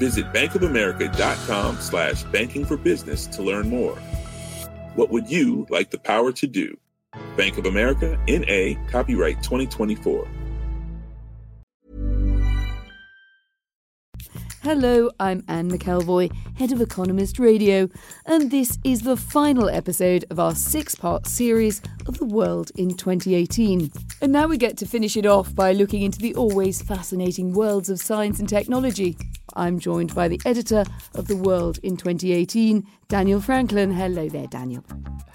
Visit bankofamerica.com/bankingforbusiness to learn more. What would you like the power to do? Bank of America, N.A., copyright 2024. Hello, I'm Anne McElvoy, Head of Economist Radio, and this is the final episode of our six-part series of the world in 2018. And now we get to finish it off by looking into the always fascinating worlds of science and technology. I'm joined by the editor of The World in 2018, Daniel Franklin. Hello there, Daniel.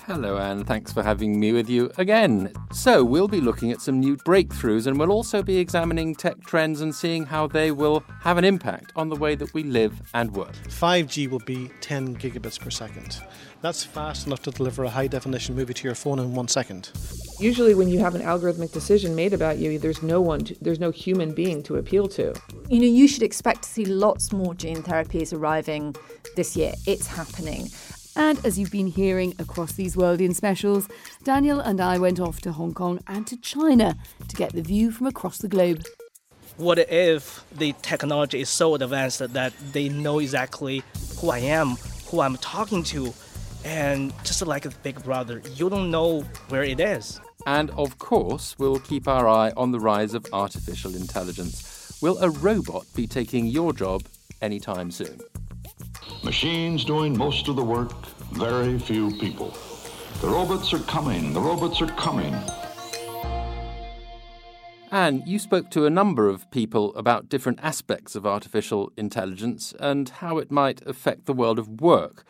Hello, Anne. Thanks for having me with you again. So we'll be looking at some new breakthroughs, and we'll also be examining tech trends and seeing how they will have an impact on the way that we live and work. 5G will be 10 gigabits per second. That's fast enough to deliver a high-definition movie to your phone in 1 second. Usually when you have an algorithmic decision made about you, there's no human being to appeal to. You know, you should expect to see lots more gene therapies arriving this year. It's happening. And as you've been hearing across these World In specials, Daniel and I went off to Hong Kong and to China to get the view from across the globe. What if the technology is so advanced that they know exactly who I am, who I'm talking to, and just like a Big Brother, you don't know where it is. And of course, we'll keep our eye on the rise of artificial intelligence. Will a robot be taking your job anytime soon? Machines doing most of the work, very few people. The robots are coming, the robots are coming. Anne, you spoke to a number of people about different aspects of artificial intelligence and how it might affect the world of work.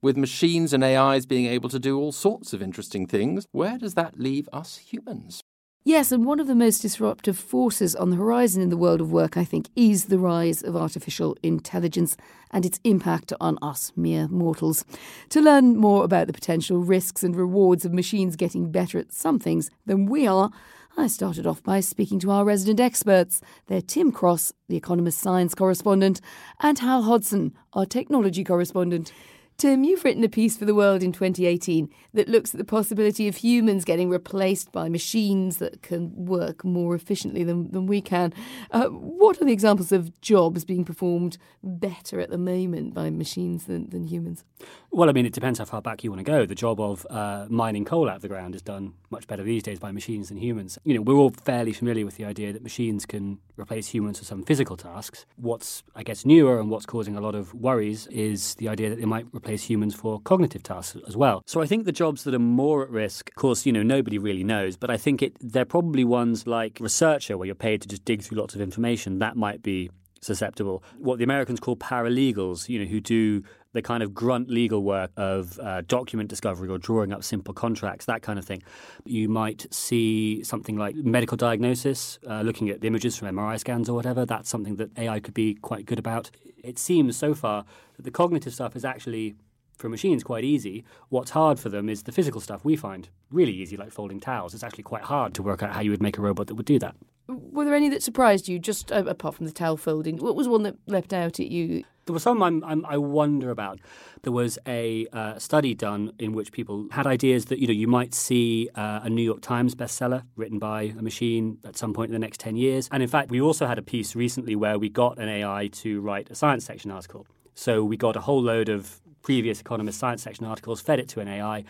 With machines and AIs being able to do all sorts of interesting things, where does that leave us humans? Yes, and one of the most disruptive forces on the horizon in the world of work, I think, is the rise of artificial intelligence and its impact on us mere mortals. To learn more about the potential risks and rewards of machines getting better at some things than we are, I started off by speaking to our resident experts. They're Tim Cross, the Economist science correspondent, and Hal Hodson, our technology correspondent. Tim, you've written a piece for The World in 2018 that looks at the possibility of humans getting replaced by machines that can work more efficiently than we can. What are the examples of jobs being performed better at the moment by machines than humans? Well, I mean, it depends how far back you want to go. The job of mining coal out of the ground is done much better these days by machines than humans. You know, we're all fairly familiar with the idea that machines can replace humans for some physical tasks. What's, I guess, newer and what's causing a lot of worries is the idea that they might replace humans for cognitive tasks as well. So I think the jobs that are more at risk, of course, you know, nobody really knows, but I think they're probably ones like researcher, where you're paid to just dig through lots of information. That might be susceptible. What the Americans call paralegals, you know, who do the kind of grunt legal work of document discovery or drawing up simple contracts, that kind of thing. You might see something like medical diagnosis, looking at the images from MRI scans or whatever. That's something that AI could be quite good about. It seems so far that the cognitive stuff is actually, for machines, quite easy. What's hard for them is the physical stuff we find really easy, like folding towels. It's actually quite hard to work out how you would make a robot that would do that. Were there any that surprised you, just apart from the towel folding? What was one that leapt out at you? There were some I wonder about. There was a study done in which people had ideas that, you know, you might see a New York Times bestseller written by a machine at some point in the next 10 years. And in fact, we also had a piece recently where we got an AI to write a science section article. So we got a whole load of previous Economist science section articles, fed it to an AI,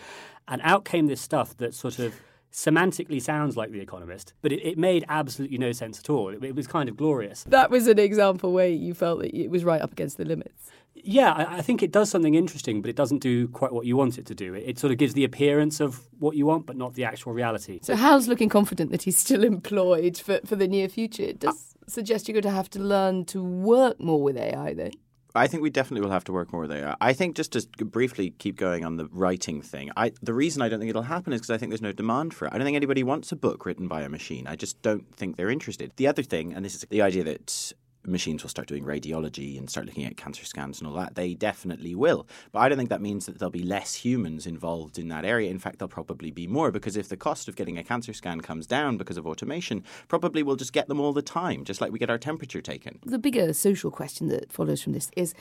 and out came this stuff that sort of semantically sounds like The Economist, but it made absolutely no sense at all. It was kind of glorious. That was an example where you felt that it was right up against the limits. Yeah, I think it does something interesting, but it doesn't do quite what you want it to do. It sort of gives the appearance of what you want, but not the actual reality. So Hal's looking confident that he's still employed for the near future. It does suggest you're going to have to learn to work more with AI, though. I think we definitely will have to work more there. I think just to briefly keep going on the writing thing, the reason I don't think it'll happen is because I think there's no demand for it. I don't think anybody wants a book written by a machine. I just don't think they're interested. The other thing, and this is the idea that machines will start doing radiology and start looking at cancer scans and all that. They definitely will. But I don't think that means that there'll be less humans involved in that area. In fact, there'll probably be more, because if the cost of getting a cancer scan comes down because of automation, probably we'll just get them all the time, just like we get our temperature taken. The bigger social question that follows from this is,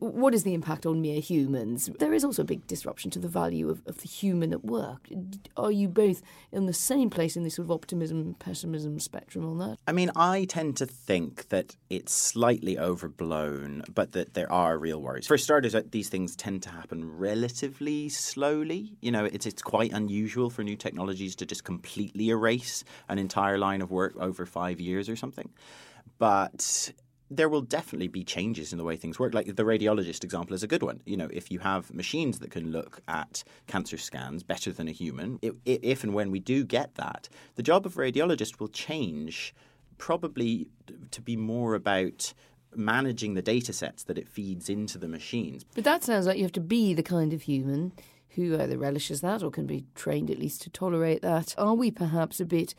what is the impact on mere humans? There is also a big disruption to the value of the human at work. Are you both in the same place in this sort of optimism, pessimism spectrum on that? I mean, I tend to think that it's slightly overblown, but that there are real worries. For starters, these things tend to happen relatively slowly. You know, it's quite unusual for new technologies to just completely erase an entire line of work over 5 years or something. But there will definitely be changes in the way things work. Like the radiologist example is a good one. You know, if you have machines that can look at cancer scans better than a human, if and when we do get that, the job of a radiologist will change probably to be more about managing the data sets that it feeds into the machines. But that sounds like you have to be the kind of human who either relishes that or can be trained at least to tolerate that. Are we perhaps a bit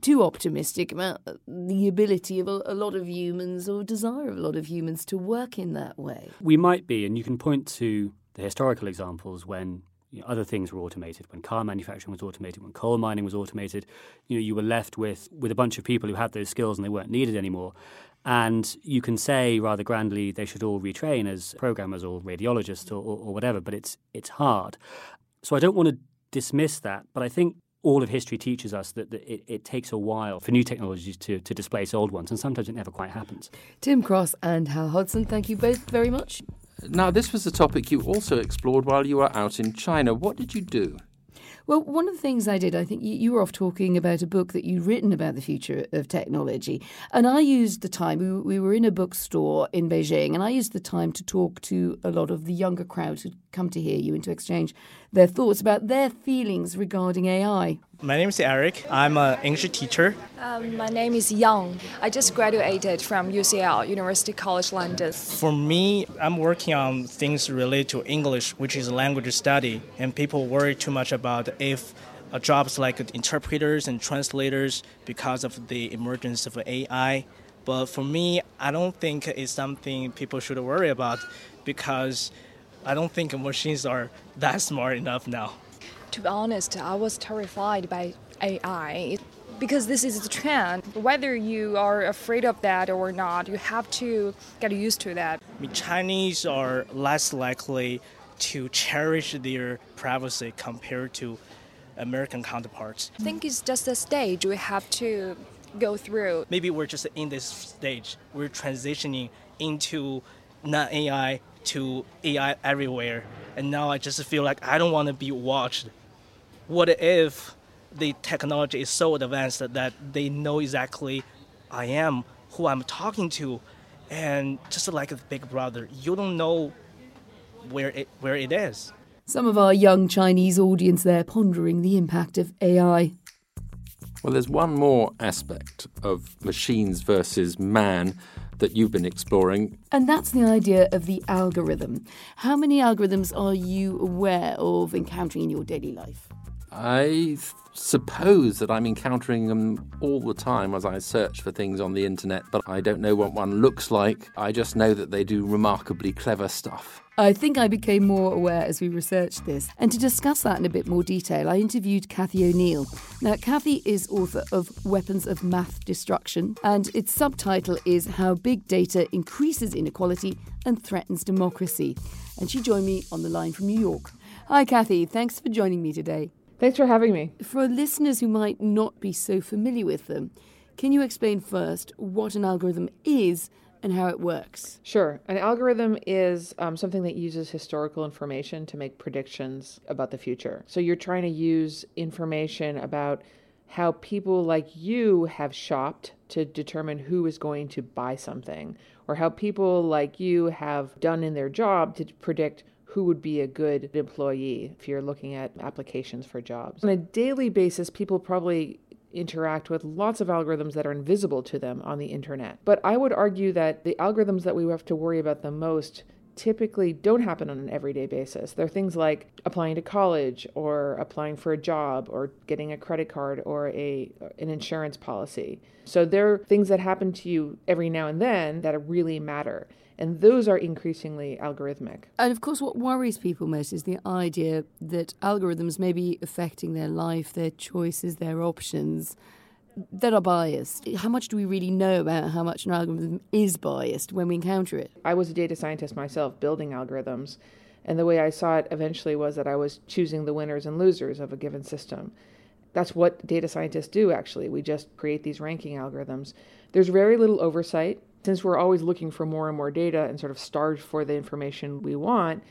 too optimistic about the ability of a lot of humans, or desire of a lot of humans, to work in that way? We might be, and you can point to the historical examples when other things were automated, when car manufacturing was automated, when coal mining was automated. You know, you were left with a bunch of people who had those skills and they weren't needed anymore. And you can say rather grandly they should all retrain as programmers or radiologists or whatever, but it's hard. So I don't want to dismiss that, but I think all of history teaches us that it takes a while for new technologies to displace old ones, and sometimes it never quite happens. Tim Cross and Hal Hodson, thank you both very much. Now, this was a topic you also explored while you were out in China. What did you do? Well, one of the things I did, I think you were off talking about a book that you'd written about the future of technology. And I used the time, we were in a bookstore in Beijing, and I used the time to talk to a lot of the younger crowds who'd come to hear you and to exchange their thoughts about their feelings regarding AI. My name is Eric. I'm an English teacher. My name is Yang. I just graduated from UCL, University College London. For me, I'm working on things related to English, which is language study, and people worry too much about if jobs like interpreters and translators because of the emergence of AI. But for me, I don't think it's something people should worry about, because I don't think machines are that smart enough now. To be honest, I was terrified by AI because this is the trend. Whether you are afraid of that or not, you have to get used to that. I mean, Chinese are less likely to cherish their privacy compared to American counterparts. I think it's just a stage we have to go through. Maybe we're just in this stage. We're transitioning into not AI to AI everywhere. And now I just feel like I don't want to be watched. What if the technology is so advanced that they know exactly I am, who I'm talking to? And just like the Big Brother, you don't know where it is. Some of our young Chinese audience there pondering the impact of AI. Well, there's one more aspect of machines versus man that you've been exploring. And that's the idea of the algorithm. How many algorithms are you aware of encountering in your daily life? I suppose that I'm encountering them all the time as I search for things on the internet, but I don't know what one looks like. I just know that they do remarkably clever stuff. I think I became more aware as we researched this. And to discuss that in a bit more detail, I interviewed Cathy O'Neil. Now, Cathy is author of Weapons of Math Destruction, and its subtitle is How Big Data Increases Inequality and Threatens Democracy. And she joined me on the line from New York. Hi, Cathy. Thanks for joining me today. Thanks for having me. For listeners who might not be so familiar with them, can you explain first what an algorithm is and how it works? Sure. An algorithm is something that uses historical information to make predictions about the future. So you're trying to use information about how people like you have shopped to determine who is going to buy something, or how people like you have done in their job to predict who would be a good employee if you're looking at applications for jobs. On a daily basis, people probably interact with lots of algorithms that are invisible to them on the internet. But I would argue that the algorithms that we have to worry about the most typically don't happen on an everyday basis. They're things like applying to college or applying for a job or getting a credit card or an insurance policy. So they're things that happen to you every now and then that really matter. And those are increasingly algorithmic. And of course, what worries people most is the idea that algorithms may be affecting their life, their choices, their options that are biased. How much do we really know about how much an algorithm is biased when we encounter it? I was a data scientist myself building algorithms, and the way I saw it eventually was that I was choosing the winners and losers of a given system. That's what data scientists do, actually. We just create these ranking algorithms. There's very little oversight. Since we're always looking for more and more data and sort of starved for the information we want,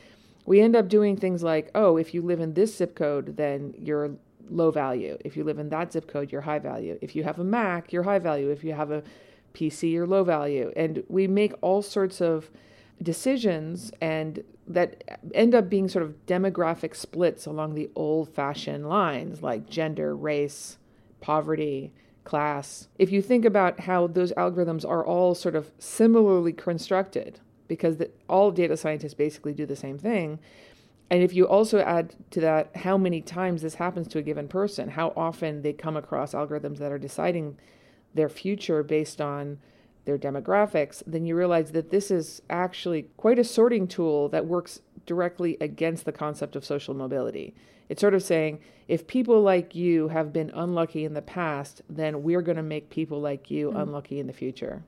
we end up doing things like, oh, if you live in this zip code, then you're low value. If you live in that zip code, you're high value. If you have a Mac, you're high value. If you have a PC, you're low value. And we make all sorts of decisions and that end up being sort of demographic splits along the old-fashioned lines like gender, race, poverty, class. If you think about how those algorithms are all sort of similarly constructed, because all data scientists basically do the same thing, and if you also add to that how many times this happens to a given person, how often they come across algorithms that are deciding their future based on their demographics, then you realize that this is actually quite a sorting tool that works directly against the concept of social mobility. It's sort of saying, if people like you have been unlucky in the past, then we're going to make people like you unlucky in the future.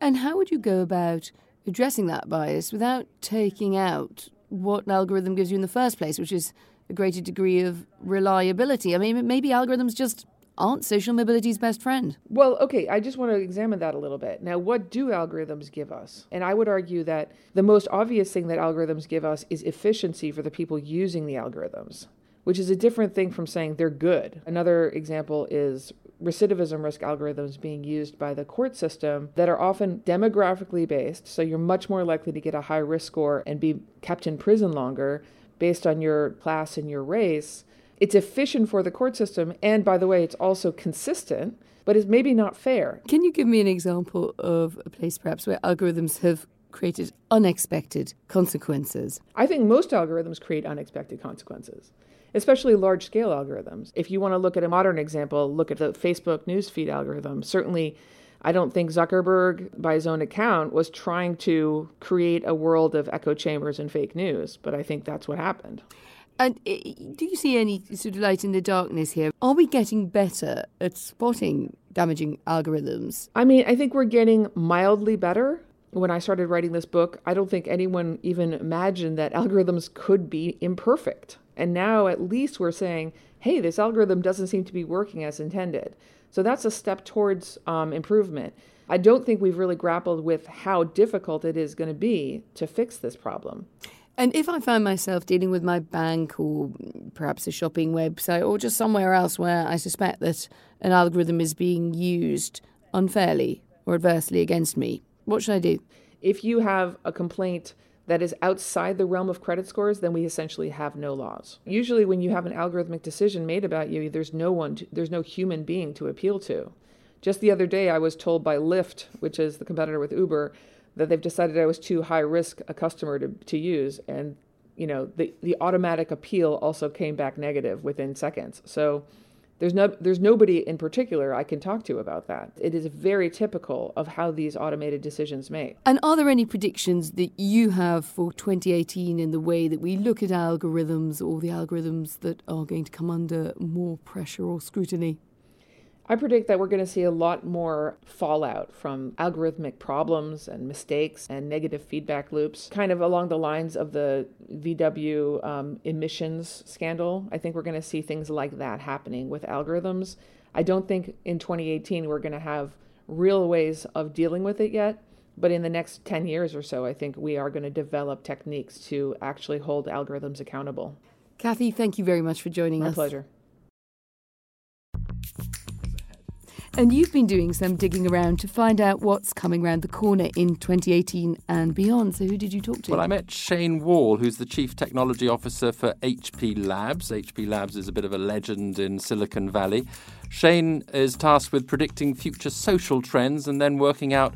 And how would you go about addressing that bias without taking out what an algorithm gives you in the first place, which is a greater degree of reliability? I mean, maybe algorithms just aren't social mobility's best friend. Well, okay, I just want to examine that a little bit. Now, what do algorithms give us? And I would argue that the most obvious thing that algorithms give us is efficiency for the people using the algorithms, which is a different thing from saying they're good. Another example is recidivism risk algorithms being used by the court system that are often demographically based, so you're much more likely to get a high risk score and be kept in prison longer based on your class and your race. It's efficient for the court system, and by the way, it's also consistent, but it's maybe not fair. Can you give me an example of a place perhaps where algorithms have created unexpected consequences? I think most algorithms create unexpected consequences, especially large-scale algorithms. If you want to look at a modern example, look at the Facebook newsfeed algorithm. Certainly, I don't think Zuckerberg, by his own account, was trying to create a world of echo chambers and fake news, but I think that's what happened. And do you see any sort of light in the darkness here? Are we getting better at spotting damaging algorithms? I mean, I think we're getting mildly better. When I started writing this book, I don't think anyone even imagined that algorithms could be imperfect. And now at least we're saying, hey, this algorithm doesn't seem to be working as intended. So that's a step towards improvement. I don't think we've really grappled with how difficult it is going to be to fix this problem. And if I find myself dealing with my bank or perhaps a shopping website or just somewhere else where I suspect that an algorithm is being used unfairly or adversely against me, what should I do? If you have a complaint that is outside the realm of credit scores, then we essentially have no laws. Usually when you have an algorithmic decision made about you, there's no human being to appeal to. Just the other day, I was told by Lyft, which is the competitor with Uber, that they've decided I was too high risk a customer to use. And, you know, the automatic appeal also came back negative within seconds. So there's nobody in particular I can talk to about that. It is very typical of how these automated decisions made. And are there any predictions that you have for 2018 in the way that we look at algorithms or the algorithms that are going to come under more pressure or scrutiny? I predict that we're going to see a lot more fallout from algorithmic problems and mistakes and negative feedback loops, kind of along the lines of the VW emissions scandal. I think we're going to see things like that happening with algorithms. I don't think in 2018 we're going to have real ways of dealing with it yet, but in the next 10 years or so, I think we are going to develop techniques to actually hold algorithms accountable. Cathy, thank you very much for joining us. My pleasure. And you've been doing some digging around to find out what's coming round the corner in 2018 and beyond. So who did you talk to? Well, I met Shane Wall, who's the Chief Technology Officer for HP Labs. HP Labs is a bit of a legend in Silicon Valley. Shane is tasked with predicting future social trends and then working out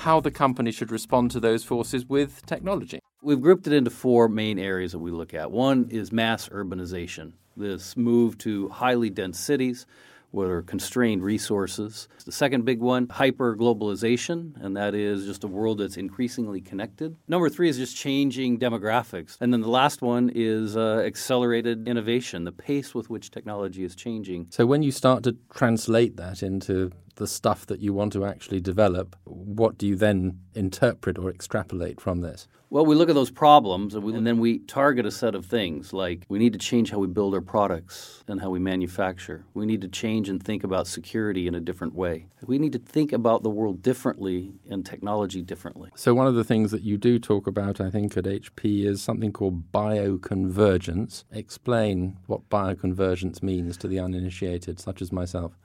how the company should respond to those forces with technology. We've grouped it into four main areas that we look at. One is mass urbanization, this move to highly dense cities with constrained resources. The second big one, hyper-globalization, and that is just a world that's increasingly connected. Number three is just changing demographics. And then the last one is accelerated innovation, the pace with which technology is changing. So when you start to translate that into the stuff that you want to actually develop, what do you then interpret or extrapolate from this? Well, we look at those problems and then we target a set of things like we need to change how we build our products and how we manufacture. We need to change and think about security in a different way. We need to think about the world differently and technology differently. So one of the things that you do talk about, I think, at HP is something called bioconvergence. Explain what bioconvergence means to the uninitiated, such as myself.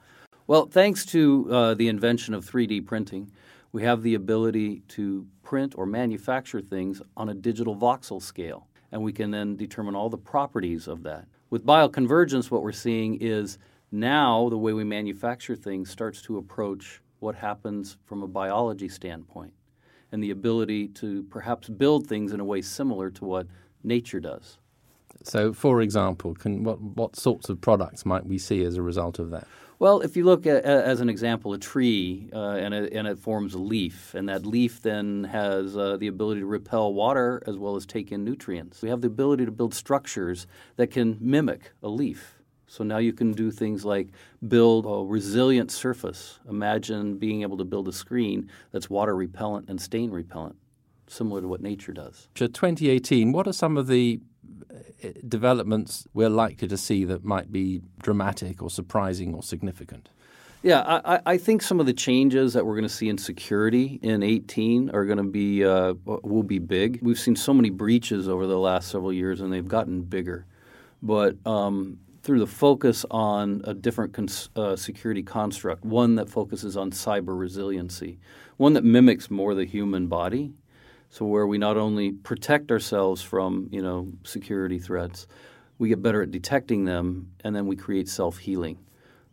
Well, thanks to the invention of 3D printing, we have the ability to print or manufacture things on a digital voxel scale, and we can then determine all the properties of that. With bioconvergence, what we're seeing is now the way we manufacture things starts to approach what happens from a biology standpoint, and the ability to perhaps build things in a way similar to what nature does. So, for example, what sorts of products might we see as a result of that? Well, if you look at, as an example, a tree and it forms a leaf, and that leaf then has the ability to repel water as well as take in nutrients. We have the ability to build structures that can mimic a leaf. So now you can do things like build a resilient surface. Imagine being able to build a screen that's water repellent and stain repellent, similar to what nature does. So 2018, what are some of the developments we're likely to see that might be dramatic or surprising or significant? Yeah, I think some of the changes that we're going to see in security in 18 are going to be will be big. We've seen so many breaches over the last several years, and they've gotten bigger. But through the focus on a different security construct, one that focuses on cyber resiliency, one that mimics more the human body. So where we not only protect ourselves from, security threats, we get better at detecting them, and then we create self-healing.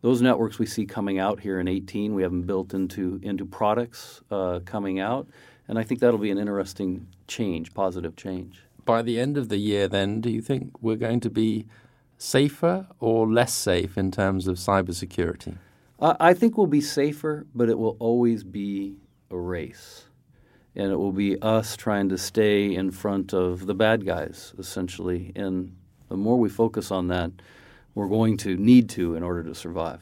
Those networks we see coming out here in 18. We have them built into products coming out, and I think that'll be an interesting change, positive change. By the end of the year, then, do you think we're going to be safer or less safe in terms of cybersecurity? I think we'll be safer, but it will always be a race. And it will be us trying to stay in front of the bad guys, essentially. And the more we focus on that, we're going to need to in order to survive.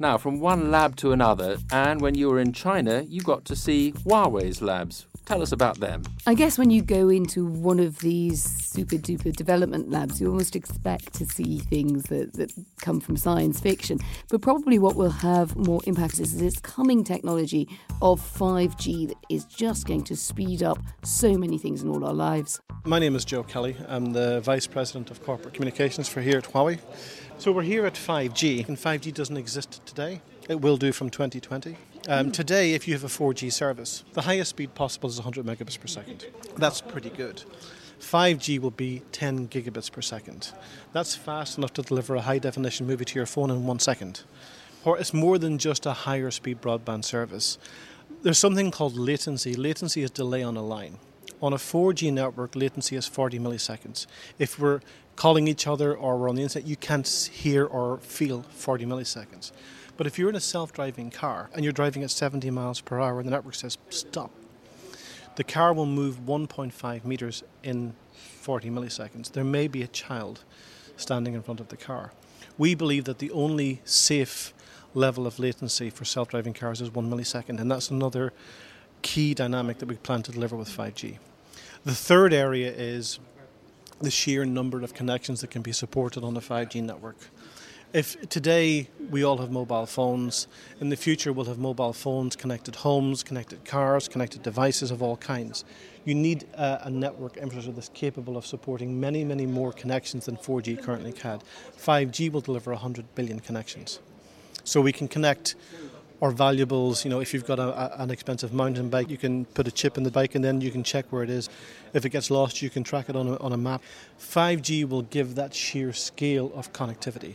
Now, from one lab to another, Anne, when you were in China, you got to see Huawei's labs. Tell us about them. I guess when you go into one of these super-duper development labs, you almost expect to see things that come from science fiction. But probably what will have more impact is this coming technology of 5G that is just going to speed up so many things in all our lives. My name is Joe Kelly. I'm the Vice President of Corporate Communications for here at Huawei. So we're here at 5G, and 5G doesn't exist today. It will do from 2020. Today, if you have a 4G service, the highest speed possible is 100 megabits per second. That's pretty good. 5G will be 10 gigabits per second. That's fast enough to deliver a high-definition movie to your phone in 1 second. Or it's more than just a higher speed broadband service. There's something called latency. Latency is delay on a line. On a 4G network, latency is 40 milliseconds. If we're calling each other or we're on the internet, you can't hear or feel 40 milliseconds. But if you're in a self-driving car and you're driving at 70 miles per hour and the network says stop, the car will move 1.5 meters in 40 milliseconds. There may be a child standing in front of the car. We believe that the only safe level of latency for self-driving cars is 1 millisecond, and that's another key dynamic that we plan to deliver with 5G. The third area is the sheer number of connections that can be supported on a 5G network. If today we all have mobile phones, in the future we'll have mobile phones, connected homes, connected cars, connected devices of all kinds. You need a network infrastructure that's capable of supporting many, many more connections than 4G currently can. 5G will deliver 100 billion connections. So we can connect our valuables. If you've got an expensive mountain bike, you can put a chip in the bike and then you can check where it is. If it gets lost, you can track it on a map. 5G will give that sheer scale of connectivity.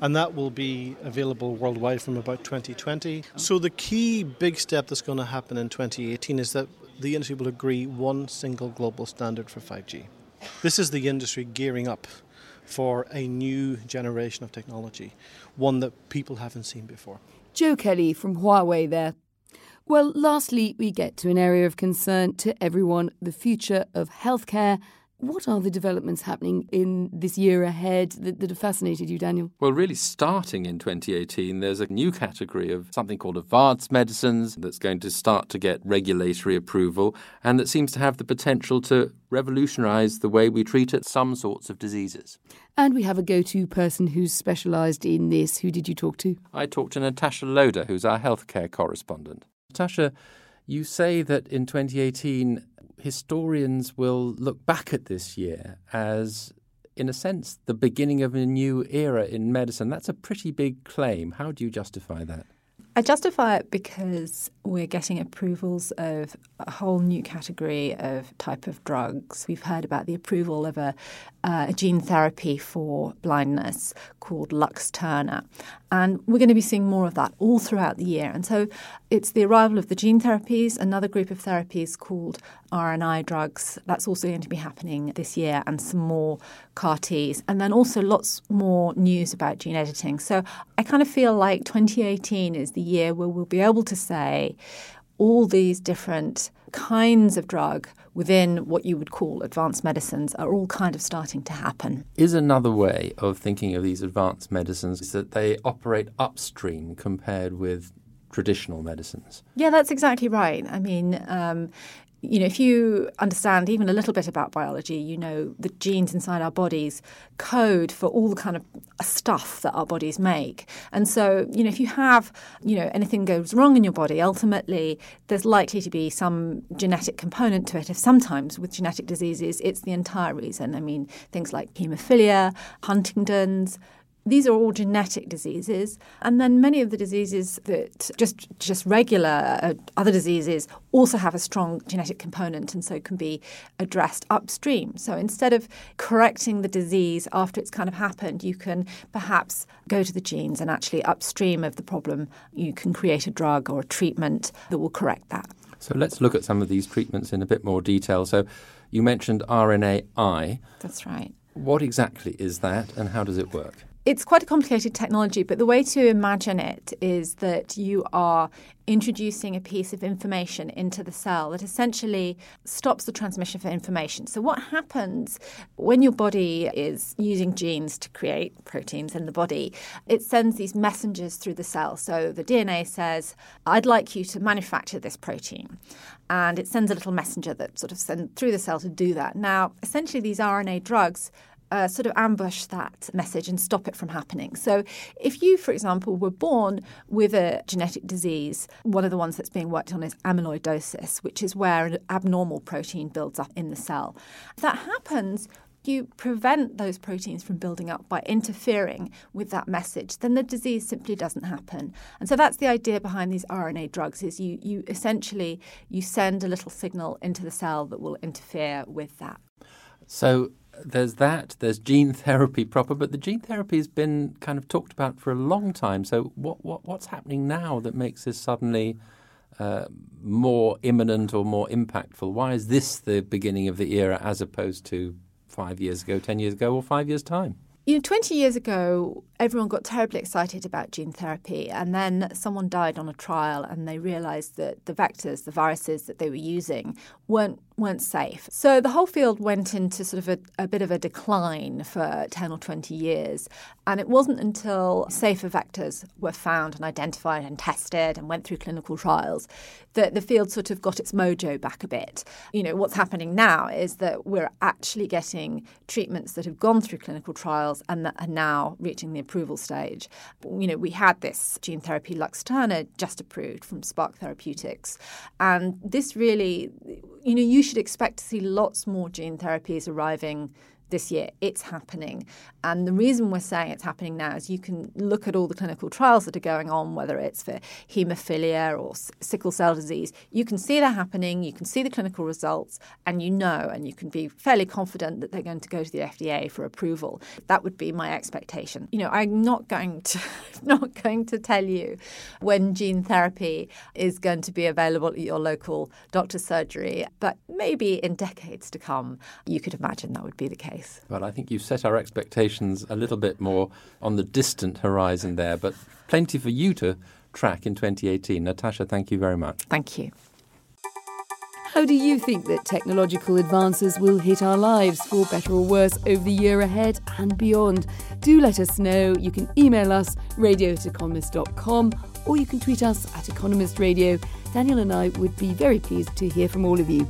And that will be available worldwide from about 2020. So the key big step that's going to happen in 2018 is that the industry will agree one single global standard for 5G. This is the industry gearing up for a new generation of technology, one that people haven't seen before. Joe Kelly from Huawei there. Well, lastly, we get to an area of concern to everyone, the future of healthcare. What are the developments happening in this year ahead that have fascinated you, Daniel? Well, really starting in 2018, there's a new category of something called advanced medicines that's going to start to get regulatory approval and that seems to have the potential to revolutionise the way we treat it, some sorts of diseases. And we have a go-to person who's specialised in this. Who did you talk to? I talked to Natasha Loder, who's our healthcare correspondent. Natasha, you say that in 2018, historians will look back at this year as, in a sense, the beginning of a new era in medicine. That's a pretty big claim. How do you justify that? I justify it because we're getting approvals of a whole new category of type of drugs. We've heard about the approval of a gene therapy for blindness called Luxturna. And we're going to be seeing more of that all throughout the year. And so it's the arrival of the gene therapies, another group of therapies called RNAi drugs. That's also going to be happening this year, and some more CAR-Ts. And then also lots more news about gene editing. So I kind of feel like 2018 is the year where we'll be able to say all these different kinds of drug within what you would call advanced medicines are all kind of starting to happen. Is another way of thinking of these advanced medicines is that they operate upstream compared with traditional medicines? Yeah, that's exactly right. I mean, you know, if you understand even a little bit about biology, you know the genes inside our bodies code for all the kind of stuff that our bodies make. And so, you know, if you have, you know, anything goes wrong in your body, ultimately there's likely to be some genetic component to it. If sometimes with genetic diseases, it's the entire reason. I mean, things like haemophilia, Huntington's. These are all genetic diseases, and then many of the diseases that just regular other diseases also have a strong genetic component and so can be addressed upstream. So instead of correcting the disease after it's kind of happened, you can perhaps go to the genes and actually upstream of the problem, you can create a drug or a treatment that will correct that. So let's look at some of these treatments in a bit more detail. So you mentioned RNAi. That's right. What exactly is that and how does it work? It's quite a complicated technology, but the way to imagine it is that you are introducing a piece of information into the cell that essentially stops the transmission of information. So what happens when your body is using genes to create proteins in the body, it sends these messengers through the cell. So the DNA says, I'd like you to manufacture this protein. And it sends a little messenger that sort of sends through the cell to do that. Now, essentially, these RNA drugs sort of ambush that message and stop it from happening. So if you, for example, were born with a genetic disease, one of the ones that's being worked on is amyloidosis, which is where an abnormal protein builds up in the cell. If that happens, you prevent those proteins from building up by interfering with that message, then the disease simply doesn't happen. And so that's the idea behind these RNA drugs, is you essentially, you send a little signal into the cell that will interfere with that. So there's that, there's gene therapy proper, but the gene therapy has been kind of talked about for a long time. So what's happening now that makes this suddenly more imminent or more impactful? Why is this the beginning of the era as opposed to 5 years ago, 10 years ago, or 5 years' time? You know, 20 years ago, everyone got terribly excited about gene therapy, and then someone died on a trial and they realized that the vectors, the viruses that they were using weren't safe. So the whole field went into sort of a bit of a decline for 10 or 20 years. And it wasn't until safer vectors were found and identified and tested and went through clinical trials that the field sort of got its mojo back a bit. You know, what's happening now is that we're actually getting treatments that have gone through clinical trials and that are now reaching the approval stage. You know, we had this gene therapy Luxturna just approved from Spark Therapeutics. And this really, you know, you should expect to see lots more gene therapies arriving this year. It's happening. And the reason we're saying it's happening now is you can look at all the clinical trials that are going on, whether it's for haemophilia or sickle cell disease. You can see they're happening, you can see the clinical results, and you know, and you can be fairly confident that they're going to go to the FDA for approval. That would be my expectation. You know, I'm not going to tell you when gene therapy is going to be available at your local doctor's surgery, but maybe in decades to come, you could imagine that would be the case. Well, I think you've set our expectations a little bit more on the distant horizon there, but plenty for you to track in 2018. Natasha, thank you very much. Thank you. How do you think that technological advances will hit our lives, for better or worse, over the year ahead and beyond? Do let us know. You can email us, radio@economist.com, or you can tweet us @EconomistRadio. Daniel and I would be very pleased to hear from all of you.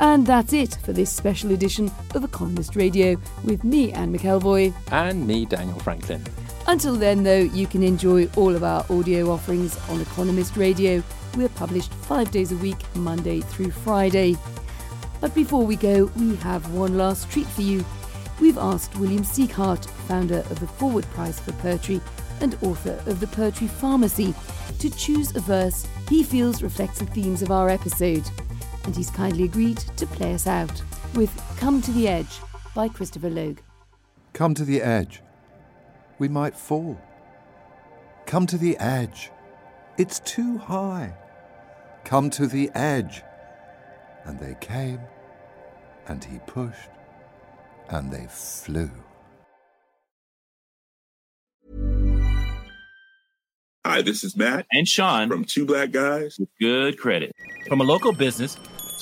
And that's it for this special edition of Economist Radio with me, Anne McElvoy. And me, Daniel Franklin. Until then, though, you can enjoy all of our audio offerings on Economist Radio. We're published 5 days a week, Monday through Friday. But before we go, we have one last treat for you. We've asked William Sieghart, founder of the Forward Prize for Poetry and author of The Poetry Pharmacy, to choose a verse he feels reflects the themes of our episode. And he's kindly agreed to play us out with Come to the Edge by Christopher Logue. Come to the edge. We might fall. Come to the edge. It's too high. Come to the edge. And they came, and he pushed, and they flew. Hi, this is Matt and Sean from Two Black Guys with Good Credit. From a local business